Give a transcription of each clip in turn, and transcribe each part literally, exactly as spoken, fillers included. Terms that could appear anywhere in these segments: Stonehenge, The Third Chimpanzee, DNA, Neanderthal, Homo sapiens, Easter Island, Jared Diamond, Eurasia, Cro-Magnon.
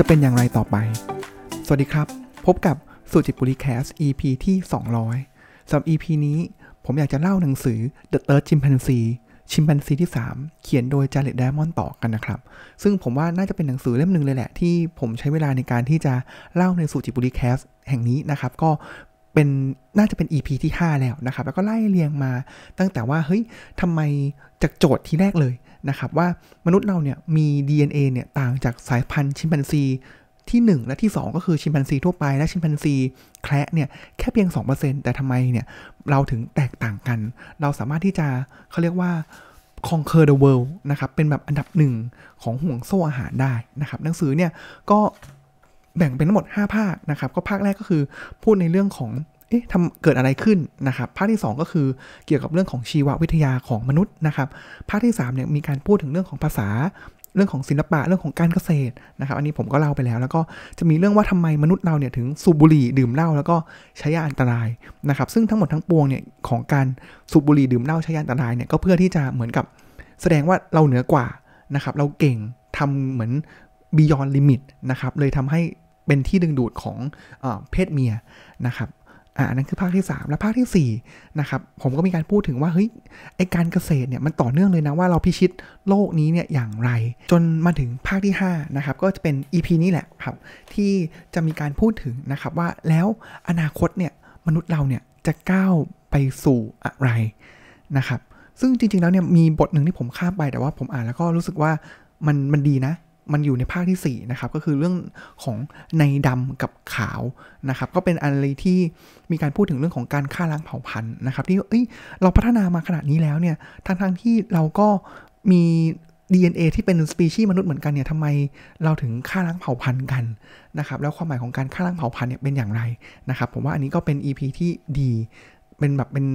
จะเป็นอย่างไรต่อไปสวัสดีครับพบกับสุจิตบุรีแคส อี พี ที่สองร้อยสำหรับ อี พี นี้ผมอยากจะเล่าหนังสือ The Third Chimpanzee ชิมแปนซีที่สามเขียนโดย Jared Diamond ต่อกันนะครับซึ่งผมว่าน่าจะเป็นหนังสือเล่มนึงเลยแหละที่ผมใช้เวลาในการที่จะเล่าในสุจิตบุรีแคสแห่งนี้นะครับก็เป็นน่าจะเป็น อี พี ที่ห้าแล้วนะครับแล้วก็ไล่เรียงมาตั้งแต่ว่าเฮ้ยทำไมจากโจทย์ที่แรกเลยนะครับว่ามนุษย์เราเนี่ยมี ดี เอ็น เอ เนี่ยต่างจากสายพันธุ์ชิมแปนซีที่หนึ่งและที่สองก็คือชิมแปนซีทั่วไปและชิมแปนซีแคระเนี่ยแค่เพียง สองเปอร์เซ็นต์ แต่ทำไมเนี่ยเราถึงแตกต่างกันเราสามารถที่จะเขาเรียกว่า conquer the world นะครับเป็นแบบอันดับหนึ่งของห่วงโซ่อาหารได้นะครับหนังสือเนี่ยก็แบ่งเป็นทั้งหมดห้าภาคนะครับก็ภาคแรกก็คือพูดในเรื่องของเอ๊ะทำเกิดอะไรขึ้นนะครับภาคที่สองก็คือเกี่ยวกับเรื่องของชีววิทยาของมนุษย์นะครับภาคที่สามเนี่ยมีการพูดถึงเรื่องของภาษาเรื่องของศิลปะเรื่องของการเกษตรนะครับอันนี้ผมก็เล่าไปแล้วแล้วก็จะมีเรื่องว่าทำไมมนุษย์เราเนี่ยถึงสูบบุหรี่ดื่มเหล้าแล้วก็ใช้ยาอันตรายนะครับซึ่งทั้งหมดทั้งปวงเนี่ยของการสูบบุหรี่ดื่มเหล้าใช้ยาอันตรายเนี่ยก็เพื่อที่จะเหมือนกับแสดงว่าเราเหนือกว่านะครับเราเก่งทำเหมือน beyond limit นะครับเลยทำให้เป็นที่ดึงดูดของเอ่อเพศเมียนะครับอ่านั่นคือภาคที่สามและภาคที่สี่นะครับผมก็มีการพูดถึงว่าเฮ้ยไอการเกษตรเนี่ยมันต่อเนื่องเลยนะว่าเราพิชิตโลกนี้เนี่ยอย่างไรจนมาถึงภาคที่ห้านะครับก็จะเป็น อี พี นี้แหละครับที่จะมีการพูดถึงนะครับว่าแล้วอนาคตเนี่ยมนุษย์เราเนี่ยจะก้าวไปสู่อะไรนะครับซึ่งจริงๆแล้วเนี่ยมีบทหนึ่งที่ผมข้ามไปแต่ว่าผมอ่านแล้วก็รู้สึกว่ามันมันดีนะมันอยู่ในภาคที่สี่นะครับก็คือเรื่องของในดำกับขาวนะครับก็เป็นอะไรที่มีการพูดถึงเรื่องของการฆ่าล้างเผ่าพันธุ์นะครับที่เอ้ยเราพัฒนามาขนาดนี้แล้วเนี่ยทั้งๆที่เราก็มี ดี เอ็น เอ ที่เป็นสปีชีส์มนุษย์เหมือนกันเนี่ยทำไมเราถึงฆ่าล้างเผ่าพันธุ์กันนะครับแล้วความหมายของการฆ่าล้างเผ่าพันธุ์เนี่ยเป็นอย่างไรนะครับผมว่าอันนี้ก็เป็น อี พี ที่ดีเป็นแบบเป็น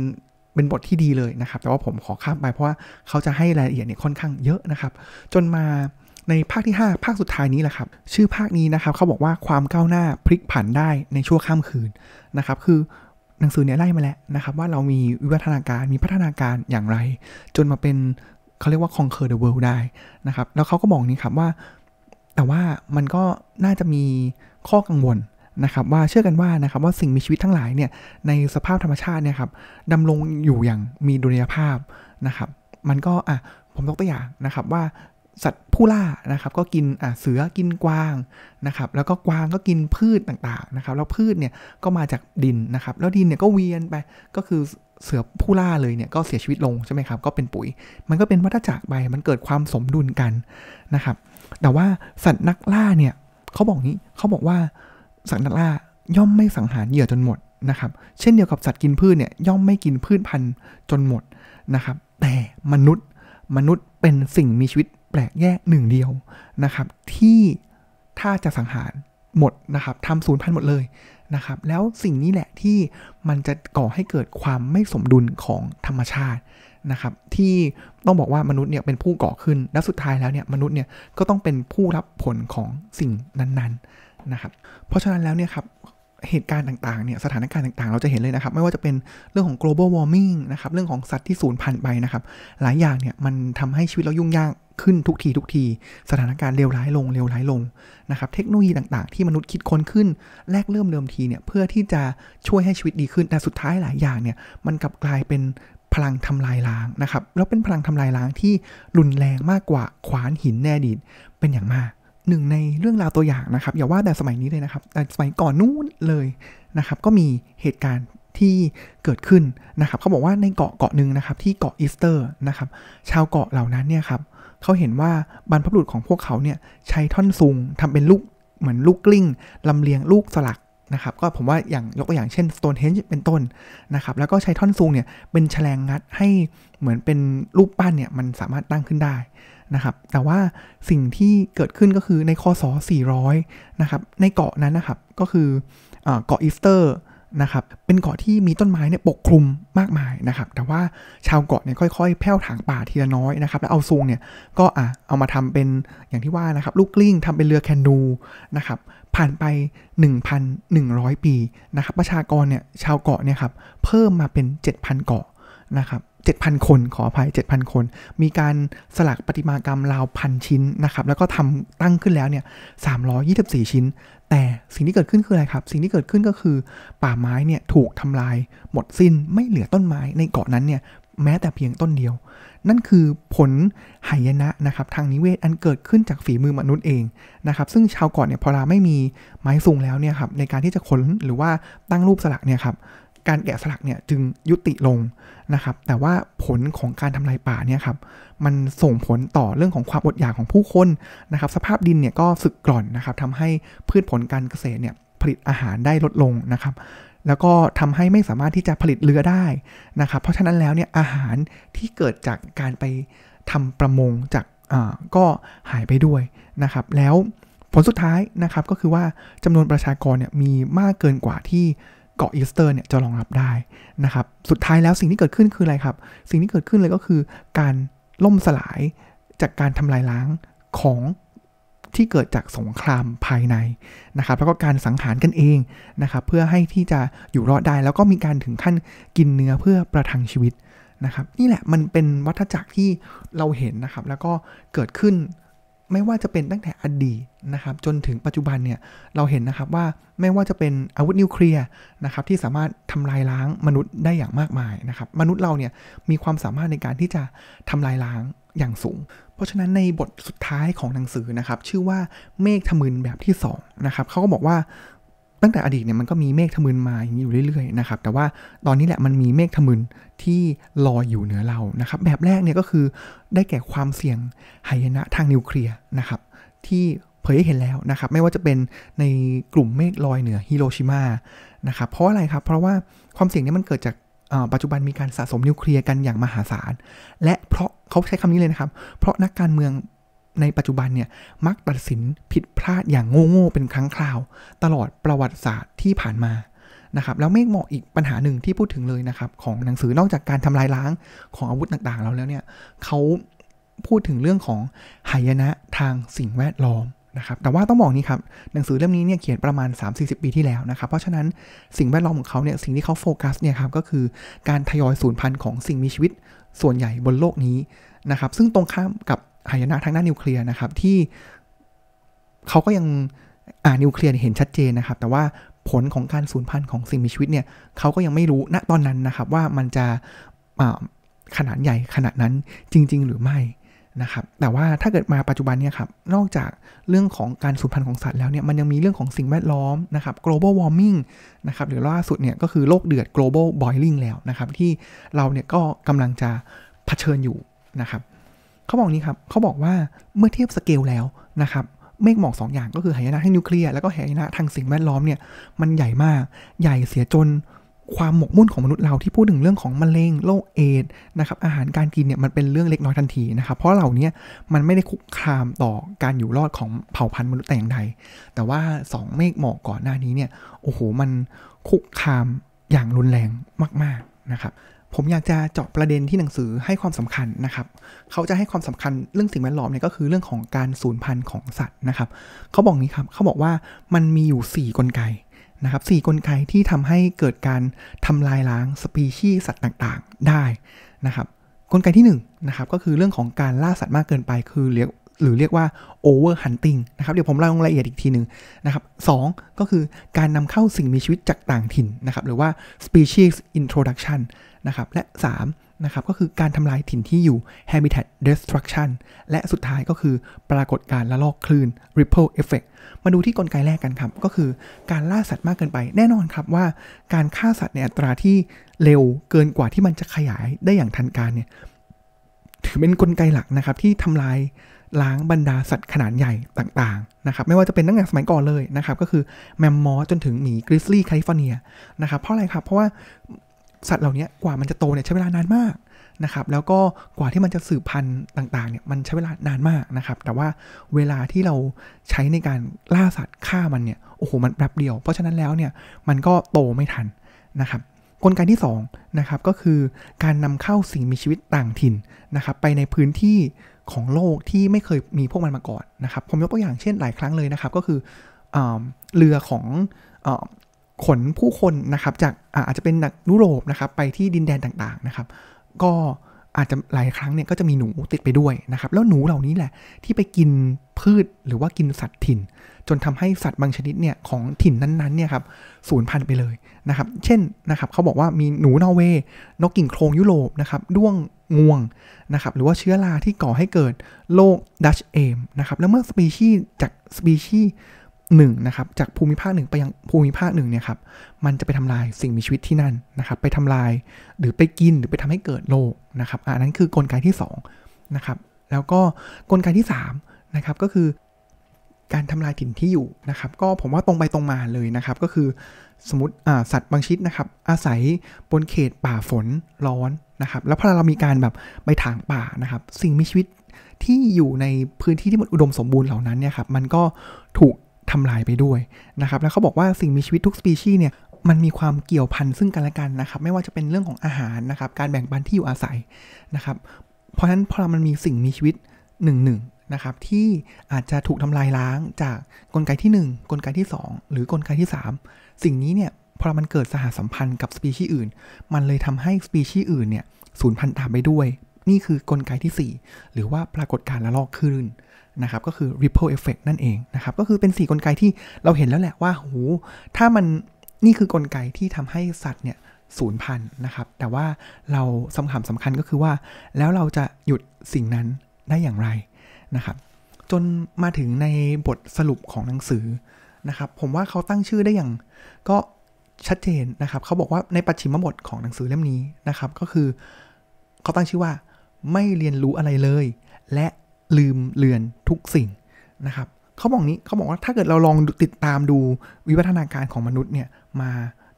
เป็นบทที่ดีเลยนะครับแต่ว่าผมขอข้ามไปเพราะว่าเขาจะให้รายละเอียดเนี่ยค่อนข้างเยอะนะครับจนมาในภาคที่ห้าภาคสุดท้ายนี้แหละครับชื่อภาคนี้นะครับเขาบอกว่าความก้าวหน้าพลิกผันได้ในชั่วข้ามคืนนะครับคือหนังสือเนี่ยไล่มาแล้วนะครับว่าเรามีวิวัฒนาการมีพัฒนาการอย่างไรจนมาเป็นเขาเรียกว่า conquer the world ได้นะครับแล้วเขาก็บอกนี่ครับว่าแต่ว่ามันก็น่าจะมีข้อกังวลนะครับว่าเชื่อกันว่านะครับว่าสิ่งมีชีวิตทั้งหลายเนี่ยในสภาพธรรมชาติเนี่ยครับดำรงอยู่อย่างมีดุลยภาพนะครับมันก็อ่ะผมยกตัวอย่างนะครับว่าสัตว์ผู้ล่านะครับก็กินอ่ะเสือกินกวางนะครับแล้วก็กวางก็กินพืชต่างๆนะครับแล้วพืชเนี่ยก็มาจากดินนะครับแล้วดินเนี่ยก็เวียนไปก็คือเสือผู้ล่าเลยเนี่ยก็เสียชีวิตลงใช่ไหมครับก็เป็นปุ๋ยมันก็เป็นวัฏจักรไปมันเกิดความสมดุลกันนะครับแต่ว่าสัตว์นักล่าเนี่ยเขาบอกนี้เขาบอกว่าสัตว์นักล่าย่อมไม่สังหารเหยื่อจนหมดนะครับเช่นเดียวกับสัตว์กินพืชเนี่ยย่อมไม่กินพืชพันธุ์จนหมดนะครับแต่มนุษย์มนุษย์เป็นสิ่งมีชีวิตแปลกแยกหนึ่งเดียวนะครับที่ถ้าจะสังหารหมดนะครับทำศูนย์พันหมดเลยนะครับแล้วสิ่งนี้แหละที่มันจะก่อให้เกิดความไม่สมดุลของธรรมชาตินะครับที่ต้องบอกว่ามนุษย์เนี่ยเป็นผู้ก่อขึ้นและสุดท้ายแล้วเนี่ยมนุษย์เนี่ยก็ต้องเป็นผู้รับผลของสิ่งนั้นๆนะครับเพราะฉะนั้นแล้วเนี่ยครับเหตุการณ์ต่างๆเนี่ยสถานการณ์ต่างๆเราจะเห็นเลยนะครับไม่ว่าจะเป็นเรื่องของ global warming นะครับเรื่องของสัตว์ที่สูญพันธุ์ไปนะครับหลายอย่างเนี่ยมันทำให้ชีวิตเรายุ่งยากขึ้นทุกทีทุกทีสถานการณ์เลวร้ายลงเลวร้ายลงนะครับเทคโนโลยีต่างๆที่มนุษย์คิดค้นขึ้นแรกเริ่มเดิมทีเนี่ยเพื่อที่จะช่วยให้ชีวิตดีขึ้นแต่สุดท้ายหลายอย่างเนี่ยมันกลับกลายเป็นพลังทำลายล้างนะครับแล้วเป็นพลังทำลายล้างที่รุนแรงมากกว่าขวานหินในอดีตเป็นอย่างมากหนึ่งในเรื่องราวตัวอย่างนะครับอย่าว่าแต่สมัยนี้เลยนะครับแต่สมัยก่อนนู้นเลยนะครับก็มีเหตุการณ์ที่เกิดขึ้นนะครับเขาบอกว่าในเกาะเกาะนึงนะครับที่เกาะอีสเตอร์นะครับชาวเกาะเหล่านั้นเนี่ยครับเขาเห็นว่าบรรพบุรุษของพวกเขาเนี่ยใช้ท่อนซุงทำเป็นลูกเหมือนลูกกลิ้งลำเลียงลูกสลักนะครับก็ผมว่าอย่างยกตัวอย่างเช่น Stonehenge เป็นต้นนะครับแล้วก็ใช้ท่อนซุงเนี่ยเป็นแฉลงงัดให้เหมือนเป็นรูปปั้นเนี่ยมันสามารถตั้งขึ้นได้นะครับแต่ว่าสิ่งที่เกิดขึ้นก็คือในคศสี่ร้อยนะครับในเกาะนั้นนะครับก็คือเกาะอีสเตอร์นะครับเป็นเกาะที่มีต้นไม้เนี่ยปกคลุมมากมายนะครับแต่ว่าชาวเกาะเนี่ยค่อยๆแผ่วถางป่าทีละน้อยนะครับแล้วเอาซุงเนี่ยก็อ่ะเอามาทำเป็นอย่างที่ว่านะครับลูกกลิ้งทำเป็นเรือแคนูนะครับผ่านไป หนึ่งพันหนึ่งร้อย ปีนะครับประชากรเนี่ยชาวเกาะเนี่ยครับเพิ่มมาเป็น เจ็ดพัน เกาะนะครับ เจ็ดพัน คนขออภัย เจ็ดพัน คนมีการสลักประติมากรรมราวพันชิ้นนะครับแล้วก็ทำตั้งขึ้นแล้วเนี่ยสามร้อยยี่สิบสี่ ชิ้นแต่สิ่งที่เกิดขึ้นคืออะไรครับสิ่งที่เกิดขึ้นก็คือป่าไม้เนี่ยถูกทำลายหมดสิ้นไม่เหลือต้นไม้ในเกาะนั้นเนี่ยแม้แต่เพียงต้นเดียวนั่นคือผลหายนะนะครับทางนิเวศอันเกิดขึ้นจากฝีมือมนุษย์เองนะครับซึ่งชาวเกาะเนี่ยพอเราไม่มีไม้สูงแล้วเนี่ยครับในการที่จะค้นหรือว่าตั้งรูปสลักเนี่ยครับการแกะสลักเนี่ยจึงยุติลงนะครับแต่ว่าผลของการทำลายป่าเนี่ยครับมันส่งผลต่อเรื่องของความอดอยากของผู้คนนะครับสภาพดินเนี่ยก็สึกกร่อนนะครับทำให้พืชผลการเกษตรเนี่ยผลิตอาหารได้ลดลงนะครับแล้วก็ทำให้ไม่สามารถที่จะผลิตเรือได้นะครับเพราะฉะนั้นแล้วเนี่ยอาหารที่เกิดจากการไปทำประมงจากก็หายไปด้วยนะครับแล้วผลสุดท้ายนะครับก็คือว่าจำนวนประชากรเนี่ยมีมากเกินกว่าที่เกาะอีสเตอร์เนี่ยจะรองรับได้นะครับสุดท้ายแล้วสิ่งที่เกิดขึ้นคืออะไรครับสิ่งที่เกิดขึ้นเลยก็คือการล่มสลายจากการทำลายล้างของที่เกิดจากสงครามภายในนะครับแล้วก็การสังหารกันเองนะครับเพื่อให้ที่จะอยู่รอดได้แล้วก็มีการถึงขั้นกินเนื้อเพื่อประทังชีวิตนะครับนี่แหละมันเป็นวัฏจักรที่เราเห็นนะครับแล้วก็เกิดขึ้นไม่ว่าจะเป็นตั้งแต่อดีตนะครับจนถึงปัจจุบันเนี่ยเราเห็นนะครับว่าไม่ว่าจะเป็นอาวุธนิวเคลียร์นะครับที่สามารถทำลายล้างมนุษย์ได้อย่างมากมายนะครับมนุษย์เราเนี่ยมีความสามารถในการที่จะทำลายล้างอย่างสูงเพราะฉะนั้นในบทสุดท้ายของหนังสือนะครับชื่อว่าเมฆทะมึนแบบที่สองนะครับเขาก็บอกว่าตั้งแต่อดีตเนี่ยมันก็มีเมฆทะมึนมาอย่างนี้อยู่เรื่อยๆนะครับแต่ว่าตอนนี้แหละมันมีเมฆทะมึนที่ลอยอยู่เหนือเรานะครับแบบแรกเนี่ยก็คือได้แก่ความเสี่ยงหายนะทางนิวเคลียร์นะครับที่เผยให้เห็นแล้วนะครับไม่ว่าจะเป็นในกลุ่มเมฆลอยเหนือฮิโรชิมานะครับเพราะอะไรครับเพราะว่าความเสี่ยงนี้มันเกิดจากปัจจุบันมีการสะสมนิวเคลียร์กันอย่างมหาศาลและเพราะเขาใช้คำนี้เลยนะครับเพราะนักการเมืองในปัจจุบันเนี่ยมักตัดสินผิดพลาดอย่างโง่ๆเป็นครั้งคราวตลอดประวัติศาสตร์ที่ผ่านมานะครับแล้วเมฆหมอกอีกปัญหาหนึ่งที่พูดถึงเลยนะครับของหนังสือนอกจากการทำลายล้างของอาวุธต่างๆแล้วเนี่ยเขาพูดถึงเรื่องของหายนะทางสิ่งแวดล้อมนะครับแต่ว่าต้องบอกนี้ครับหนังสือเล่มนี้เนี่ยเขียนประมาณ สามถึงสี่สิบ ปีที่แล้วนะครับเพราะฉะนั้นสิ่งแวดล้อมของเขาเนี่ยสิ่งที่เขาโฟกัสเนี่ยครับก็คือการทยอยสูญพันธุ์ของสิ่งมีชีวิตส่วนใหญ่บนโลกนี้นะครับซึ่งตรงข้ามกับหายนะทางด้านนิวเคลียร์นะครับที่เขาก็ยังอ่านิวเคลียร์เห็นชัดเจนนะครับแต่ว่าผลของการสูญพันธุ์ของสิ่งมีชีวิตเนี่ยเขาก็ยังไม่รู้ณตอนนั้นนะครับว่ามันจะขนาดใหญ่ขนาดนั้นจริงๆหรือไม่นะครับแต่ว่าถ้าเกิดมาปัจจุบันเนี่ยครับนอกจากเรื่องของการสูญพันธุ์ของสัตว์แล้วเนี่ยมันยังมีเรื่องของสิ่งแวดล้อมนะครับ global warming นะครับหรือล่าสุดเนี่ยก็คือโลกเดือด global boiling แล้วนะครับที่เราเนี่ยก็กำลังจะเผชิญอยู่นะครับเขาบอกนี้ครับเขาบอกว่าเมื่อเทียบสเกลแล้วนะครับเมฆหมอกสองอย่างก็คือหายนะทางนิวเคลียร์แล้วก็หายนะทางสิ่งแวดล้อมเนี่ยมันใหญ่มากใหญ่เสียจนความหมกมุ่นของมนุษย์เราที่พูดถึงเรื่องของมะเร็งโรคเอดส์นะครับอาหารการกินเนี่ยมันเป็นเรื่องเล็กน้อยทันทีนะครับเพราะเหล่านี้มันไม่ได้คุกคามต่อการอยู่รอดของเผ่าพันธุ์มนุษย์แต่อย่างใดแต่ว่าสองเมฆหมอกก่อนหน้านี้เนี่ยโอ้โหมันคุกคามอย่างรุนแรงมากๆนะครับผมอยากจะเจาะประเด็นที่หนังสือให้ความสำคัญนะครับเขาจะให้ความสำคัญเรื่องสิ่งแวดล้อมเนี่ยก็คือเรื่องของการสูญพันธุ์ของสัตว์นะครับเขาบอกนี้ครับเขาบอกว่ามันมีอยู่สี่กลไกนะครับสี่กลไกที่ทำให้เกิดการทำลายล้างสปีชีส์สัตว์ต่างๆได้นะครับกลไกที่หนึ่งนะครับก็คือเรื่องของการล่าสัตว์มากเกินไปคือเรียกหรือเรียกว่า over hunting นะครับเดี๋ยวผมเล่าลงรายละเอียดอีกทีหนึ่งนะครับสองก็คือการนำเข้าสิ่งมีชีวิตจากต่างถิ่นนะครับหรือว่า species introduction นะครับและสามนะครับก็คือการทำลายถิ่นที่อยู่ habitat destruction และสุดท้ายก็คือปรากฏการณ์ละลอกคลื่น ripple effect มาดูที่กลไกแรกกันครับก็คือการล่าสัตว์มากเกินไปแน่นอนครับว่าการฆ่าสัตว์ในอัตราที่เร็วเกินกว่าที่มันจะขยายได้อย่างทันการเนี่ยถือเป็นกลไกหลักนะครับที่ทำลายล้างบรรดาสัตว์ขนาดใหญ่ต่างๆนะครับไม่ว่าจะเป็นตั้งแต่สมัยก่อนเลยนะครับก็คือแมมมอสจนถึงหมีกริซลี่แคลิฟอร์เนียนะครับเพราะอะไรครับเพราะว่าสัตว์เหล่านี้กว่ามันจะโตเนี่ยใช้เวลานานมากนะครับแล้วก็กว่าที่มันจะสืบพันธุ์ต่างๆเนี่ยมันใช้เวลานานมากนะครับแต่ว่าเวลาที่เราใช้ในการล่าสัตว์ฆ่ามันเนี่ยโอ้โหมันแป๊บเดียวเพราะฉะนั้นแล้วเนี่ยมันก็โตไม่ทันนะครับกลไกที่สองนะครับก็คือการนำเข้าสิ่งมีชีวิตต่างถิ่นนะครับไปในพื้นที่ของโลกที่ไม่เคยมีพวกมันมาก่อนนะครับผมยกตัวอย่างเช่นหลายครั้งเลยนะครับก็คือเรือของขนผู้คนนะครับจากอาจจะเป็นยุโรปนะครับไปที่ดินแดนต่างๆนะครับ ก็อาจจะหลายครั้งเนี่ยก็จะมีหนูติดไปด้วยนะครับแล้วหนูเหล่านี้แหละที่ไปกินพืชหรือว่ากินสัตว์ถิ่นจนทำให้สัตว์บางชนิดเนี่ยของถิ่นนั้นๆเนี่ยครับสูญพันธุ์ไปเลยนะครับเช่นนะครับเขาบอกว่ามีหนูนอร์เวย์นกกิ่งโครงยุโรปนะครับด้วงงวงนะครับหรือว่าเชื้อราที่ก่อให้เกิดโรคดัชเอมนะครับแล้วเมื่อสปีชีส์จากสปีชีส์หนึ่งนะครับจากภูมิภาคหนึ่งไปยังภูมิภาคหนึ่งเนี่ยครับมันจะไปทำลายสิ่งมีชีวิตที่นั่นนะครับไปทำลายหรือไปกินหรือไปทำให้เกิดโรคนะครับอันนั้นคือกลไกที่สองนะครับแล้วก็กลไกที่สามนะครับก็คือการทำลายถิ่นที่อยู่นะครับก็ผมว่าตรงไปตรงมาเลยนะครับก็คือสมมติสัตว์บางชนิดนะครับอาศัยบนเขตป่าฝนร้อนนะครับแล้วพอเรามีการแบบไปถางป่านะครับสิ่งมีชีวิตที่อยู่ในพื้นที่ที่มันอุดมสมบูรณ์เหล่านั้นเนี่ยครับมันก็ถูกทำลายไปด้วยนะครับแล้วเขาบอกว่าสิ่งมีชีวิตทุกสปีชีส์เนี่ยมันมีความเกี่ยวพันซึ่งกันและกันนะครับไม่ว่าจะเป็นเรื่องของอาหารนะครับการแบ่งปันที่อยู่อาศัยนะครับเพราะฉะนั้นพอมันมีสิ่งมีชีวิตหนึ่งหนึ่งนะครับที่อาจจะถูกทำลายล้างจากกลไกที่หนึ่งกลไกที่สองหรือกลไกที่สามสิ่งนี้เนี่ยพอมันเกิดสหสัมพันธ์กับสปีชีส์อื่นมันเลยทำให้สปีชีส์อื่นเนี่ยสูญพันธุ์ตามไปด้วยนี่คือกลไกที่สี่หรือว่าปรากฏการณ์ละลอกคลื่นนะครับก็คือ ripple effect นั่นเองนะครับก็คือเป็นสี่กลไกที่เราเห็นแล้วแหละว่าโหถ้ามันนี่คือกลไกที่ทำให้สัตว์เนี่ยสูญพันธุ์นะครับแต่ว่าเราสำคัญสำคัญก็คือว่าแล้วเราจะหยุดสิ่งนั้นได้อย่างไรนะครับจนมาถึงในบทสรุปของหนังสือนะครับผมว่าเขาตั้งชื่อได้อย่างก็ชัดเจนนะครับเขาบอกว่าในปัจฉิมบทของหนังสือเล่มนี้นะครับก็คือเขาตั้งชื่อว่าไม่เรียนรู้อะไรเลยและลืมเลือนทุกสิ่งนะครับเขาบอกนี้เขาบอกว่าถ้าเกิดเราลองติดตามดูวิวัฒนาการของมนุษย์เนี่ยมา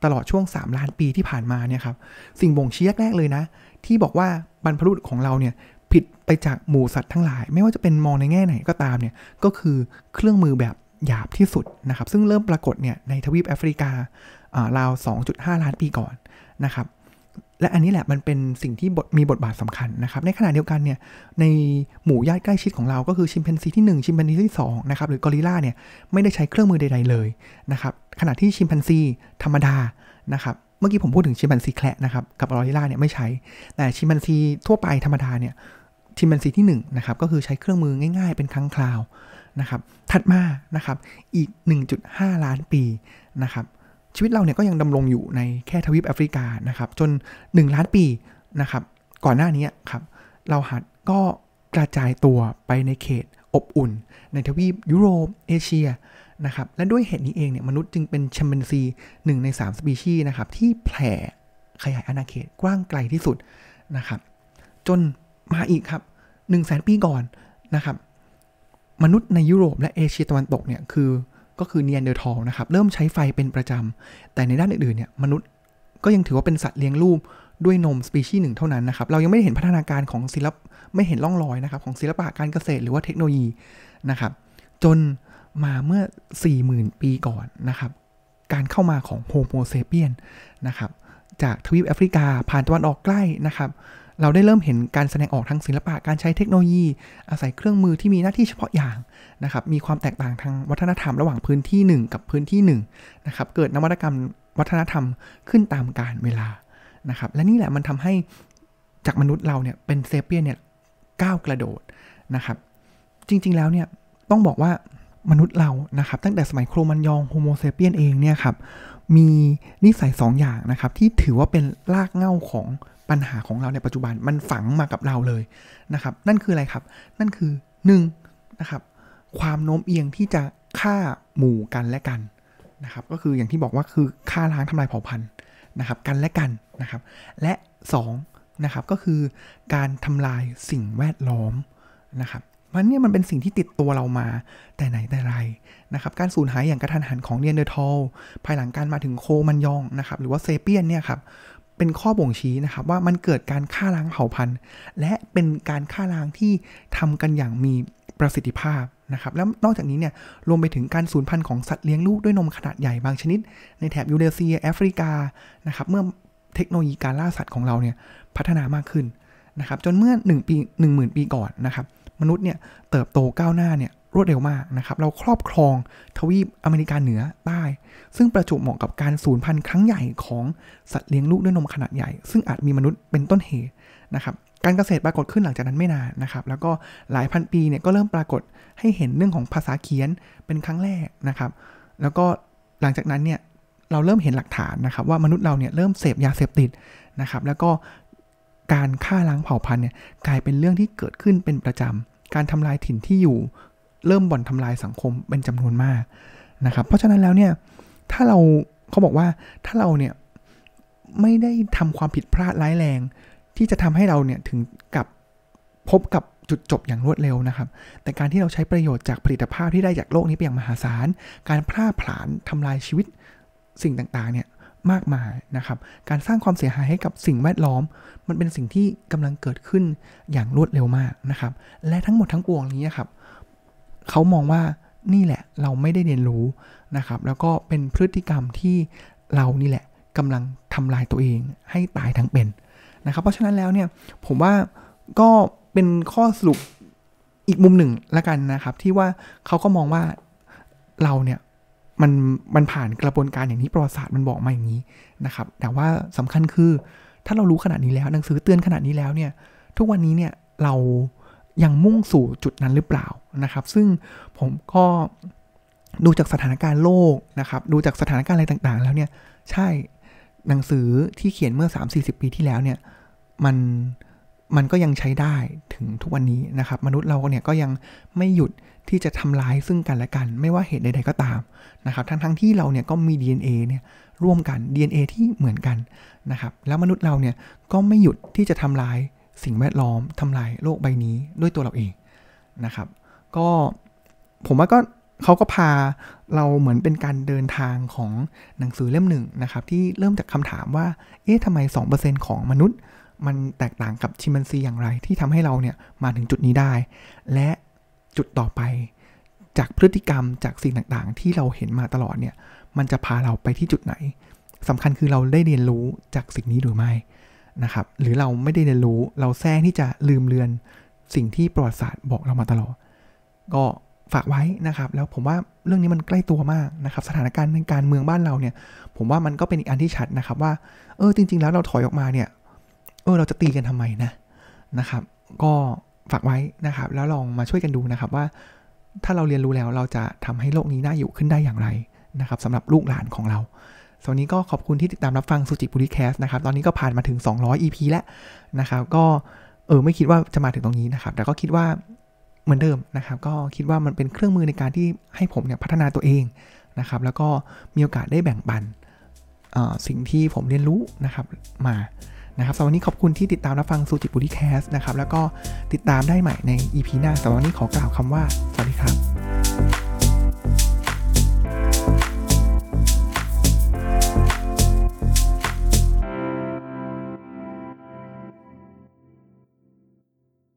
ตลอดช่วงสามล้านปีที่ผ่านมาเนี่ยครับสิ่งบ่งชี้แรกๆเลยนะที่บอกว่าบรรพบุรุษของเราเนี่ยผิดไปจากหมู่สัตว์ทั้งหลายไม่ว่าจะเป็นมองในแง่ไหนก็ตามเนี่ยก็คือเครื่องมือแบบหยาบที่สุดนะครับซึ่งเริ่มปรากฏเนี่ยในทวีปแอฟริการาว สองจุดห้า ล้านปีก่อนนะครับและอันนี้แหละมันเป็นสิ่งที่มีบทบาทสำคัญนะครับในขณะเดียวกันเนี่ยในหมู่ญาติใกล้ชิดของเราก็คือชิมเพนซีที่หนึ่งชิมเพนซีที่สองนะครับหรือกอริลลาเนี่ยไม่ได้ใช้เครื่องมือใดๆเลยนะครับขณะที่ชิมเพนซีธรรมดานะครับเมื่อกี้ผมพูดถึงชิมเพนซีแคระนะครับกับกอริลลาเนี่ยไม่ใช้แต่ชิมเพนซีทั่วไปธรรมดาเนี่ยชิมเพนซีที่หนึ่งนะครับก็คือใช้เครื่องมือง่ายๆเป็นครั้งคราวนะครับถัดมานะครับอีก หนึ่งจุดห้า ล้านปีนะครับชีวิตเราเนี่ยก็ยังดำรงอยู่ในแค่ทวีปแอฟริกานะครับจนหนึ่งล้านปีนะครับก่อนหน้านี้ครับเราหัดก็กระจายตัวไปในเขตอบอุ่นในทวีปยุโรปเอเชียนะครับและด้วยเหตุนี้เองเนี่ยมนุษย์จึงเป็นชิมแปนซีหนึ่งในสามสปีชีส์นะครับที่แผ่ขยายอาณาเขตกว้างไกลที่สุดนะครับจนมาอีกครับหนึ่งแสนปีก่อนนะครับมนุษย์ในยุโรปและเอเชียตะวันตกเนี่ยคือก็คือเนียนเดอร์ทอลนะครับเริ่มใช้ไฟเป็นประจำแต่ในด้านอื่นๆเนี่ยมนุษย์ก็ยังถือว่าเป็นสัตว์เลี้ยงลูกด้วยนมสปีชีส์หนึ่งเท่านั้นนะครับเรายังไม่ได้เห็นพัฒนาการของศิลปะไม่เห็นร่องรอยนะครับของศิลปะการเกษตรหรือว่าเทคโนโลยีนะครับจนมาเมื่อ สี่หมื่น ปีก่อนนะครับการเข้ามาของโฮโมเซเปียนนะครับจากทวีปแอฟริกาผ่านตะวันออกใกล้นะครับเราได้เริ่มเห็นการแสดงออกทางศิลปะการใช้เทคโนโลยีอาศัยเครื่องมือที่มีหน้าที่เฉพาะอย่างนะครับมีความแตกต่างทางวัฒนธรรมระหว่างพื้นที่หนึ่งกับพื้นที่หนึ่งนะครับเกิดนวัตกรรมวัฒนธรรมขึ้นตามกาลเวลานะครับและนี่แหละมันทำให้จากมนุษย์เราเนี่ยเป็นเซเปียนเนี่ยก้าวกระโดดนะครับจริงๆแล้วเนี่ยต้องบอกว่ามนุษย์เรานะครับตั้งแต่สมัยโครแมนยองโฮโมเซเปียนเองเนี่ยครับมีนิสัยสองอย่างนะครับที่ถือว่าเป็นรากเหง้าของปัญหาของเราในปัจจุบันมันฝังมากับเราเลยนะครับนั่นคืออะไรครับนั่นคือหนึ่งนะครับความโน้มเอียงที่จะฆ่าหมู่กันและกันนะครับก็คืออย่างที่บอกว่าคือฆ่าล้างทำลายเผ่าพันธุ์นะครับกันและกันนะครับและสองนะครับก็คือการทำลายสิ่งแวดล้อมนะครับมันเนี่ยมันเป็นสิ่งที่ติดตัวเรามาแต่ไหนแต่ไรนะครับการสูญหายอย่างกระทันหันของเนียนเดอร์ทอลภายหลังการมาถึงโคมันยองนะครับหรือว่าเซเปียนเนี่ยครับเป็นข้อบ่งชี้นะครับว่ามันเกิดการฆ่าล้างเผ่าพันธุ์และเป็นการฆ่าล้างที่ทำกันอย่างมีประสิทธิภาพนะครับแล้วนอกจากนี้เนี่ยรวมไปถึงการสูญพันธุ์ของสัตว์เลี้ยงลูกด้วยนมขนาดใหญ่บางชนิดในแถบยูเรเซียแอฟริกานะครับเมื่อเทคโนโลยีการล่าสัตว์ของเราเนี่ยพัฒนามากขึ้นนะครับจนเมื่อหนึ่งปีหนึ่งหมื่นปีก่อนนะครับมนุษย์เนี่ยเติบโตก้าวหน้าเนี่ย รวดเร็วมากนะครับเราครอบครองทวีปอเมริกาเหนือใต้ซึ่งประจวบเหมาะกับการสูญพันธุ์ครั้งใหญ่ของสัตว์เลี้ยงลูกด้วยนมขนาดใหญ่ซึ่งอาจมีมนุษย์เป็นต้นเหตุนะครับการเกษตรปรากฏขึ้นหลังจากนั้นไม่นานนะครับแล้วก็หลายพันปีเนี่ยก็เริ่มปรากฏให้เห็นเรื่องของภาษาเขียนเป็นครั้งแรกนะครับแล้วก็หลังจากนั้นเนี่ยเราเริ่มเห็นหลักฐานนะครับว่ามนุษย์เราเนี่ยเริ่มเสพยาเสพติดนะครับแล้วก็การฆ่าล้างเผ่าพันธุ์เนี่ยกลายเป็นเรื่องที่เกิดขึ้นเป็นประจำการทำลายถิ่นที่อยู่เริ่มบ่อนทำลายสังคมเป็นจำนวนมากนะครับเพราะฉะนั้นแล้วเนี่ยถ้าเราเขาบอกว่าถ้าเราเนี่ยไม่ได้ทำความผิดพลาดร้ายแรงที่จะทำให้เราเนี่ยถึงกับพบกับจุดจบอย่างรวดเร็วนะครับแต่การที่เราใช้ประโยชน์จากผลิตภาพที่ได้จากโลกนี้ไปอย่างมหาศาลการพร่าผลาญทำลายชีวิตสิ่งต่างๆเนี่ยมากมายนะครับการสร้างความเสียหายให้กับสิ่งแวดล้อมมันเป็นสิ่งที่กำลังเกิดขึ้นอย่างรวดเร็วมากนะครับและทั้งหมดทั้งปวงนี้ครับเขามองว่านี่แหละเราไม่ได้เรียนรู้นะครับแล้วก็เป็นพฤติกรรมที่เรานี่แหละกำลังทำลายตัวเองให้ตายทั้งเป็นนะครับเพราะฉะนั้นแล้วเนี่ยผมว่าก็เป็นข้อสรุปอีกมุมหนึ่งละกันนะครับที่ว่าเขาก็มองว่าเราเนี่ยมันมันผ่านกระบวนการอย่างนี้ประวัติศาสตร์มันบอกมาอย่างนี้นะครับแต่ว่าสำคัญคือถ้าเรารู้ขนาดนี้แล้วหนังสือเตือนขนาดนี้แล้วเนี่ยทุกวันนี้เนี่ยเรายังมุ่งสู่จุดนั้นหรือเปล่านะครับซึ่งผมก็ดูจากสถานการณ์โลกนะครับดูจากสถานการณ์อะไรต่างๆแล้วเนี่ยใช่หนังสือที่เขียนเมื่อ สามถึงสี่สิบ ปีที่แล้วเนี่ยมันมันก็ยังใช้ได้ถึงทุกวันนี้นะครับมนุษย์เราเนี่ยก็ยังไม่หยุดที่จะทำร้ายซึ่งกันและกันไม่ว่าเหตุใดๆก็ตามนะครับทั้งๆ ท, ที่เราเนี่ยก็มี ดี เอ็น เอ เนี่ยร่วมกัน ดี เอ็น เอ ที่เหมือนกันนะครับแล้วมนุษย์เราเนี่ยก็ไม่หยุดที่จะทำร้ายสิ่งแวดล้อมทำลายโลกใบนี้ด้วยตัวเราเองนะครับก็ผมว่าก็เขาก็พาเราเหมือนเป็นการเดินทางของหนังสือเล่มหนึ่งนะครับที่เริ่มจากคำถามว่าเอ๊ะทำไม สองเปอร์เซ็นต์ ของมนุษย์มันแตกต่างกับชิมแปนซีอย่างไรที่ทำให้เราเนี่ยมาถึงจุดนี้ได้และจุดต่อไปจากพฤติกรรมจากสิ่งต่างๆที่เราเห็นมาตลอดเนี่ยมันจะพาเราไปที่จุดไหนสำคัญคือเราได้เรียนรู้จากสิ่งนี้หรือไม่นะครับหรือเราไม่ได้เรียนรู้เราแซงที่จะลืมเลือนสิ่งที่ประวัติศาสตร์บอกเรามาตลอดก็ฝากไว้นะครับแล้วผมว่าเรื่องนี้มันใกล้ตัวมากนะครับสถานการณ์ในการเมืองบ้านเราเนี่ยผมว่ามันก็เป็นอีกอันที่ชัดนะครับว่าเออจริงๆแล้วเราถอยออกมาเนี่ยเออเราจะตีกันทำไมนะนะครับก็ฝากไว้นะครับแล้วลองมาช่วยกันดูนะครับว่าถ้าเราเรียนรู้แล้วเราจะทำให้โลกนี้น่าอยู่ขึ้นได้อย่างไรนะครับสำหรับลูกหลานของเราตอนนี้ก็ขอบคุณที่ติดตามรับฟังสุจิบุรีแคสต์นะครับตอนนี้ก็ผ่านมาถึงสองร้อย อี พี แล้วนะครับก็เออไม่คิดว่าจะมาถึงตรงนี้นะครับแต่ก็คิดว่าเหมือนเดิมนะครับก็คิดว่ามันเป็นเครื่องมือในการที่ให้ผมเนี่ยพัฒนาตัวเองนะครับแล้วก็มีโอกาสได้แบ่งปันสิ่งที่ผมเรียนรู้นะครับมานะครับสำหรับวันนี้ขอบคุณที่ติดตามรับฟังสุจิบุรีแคสต์นะครับแล้วก็ติดตามได้ใหม่ใน อี พี หน้าสำหรับวันนี้ขอกล่าวคำว่าสวัสดีครับ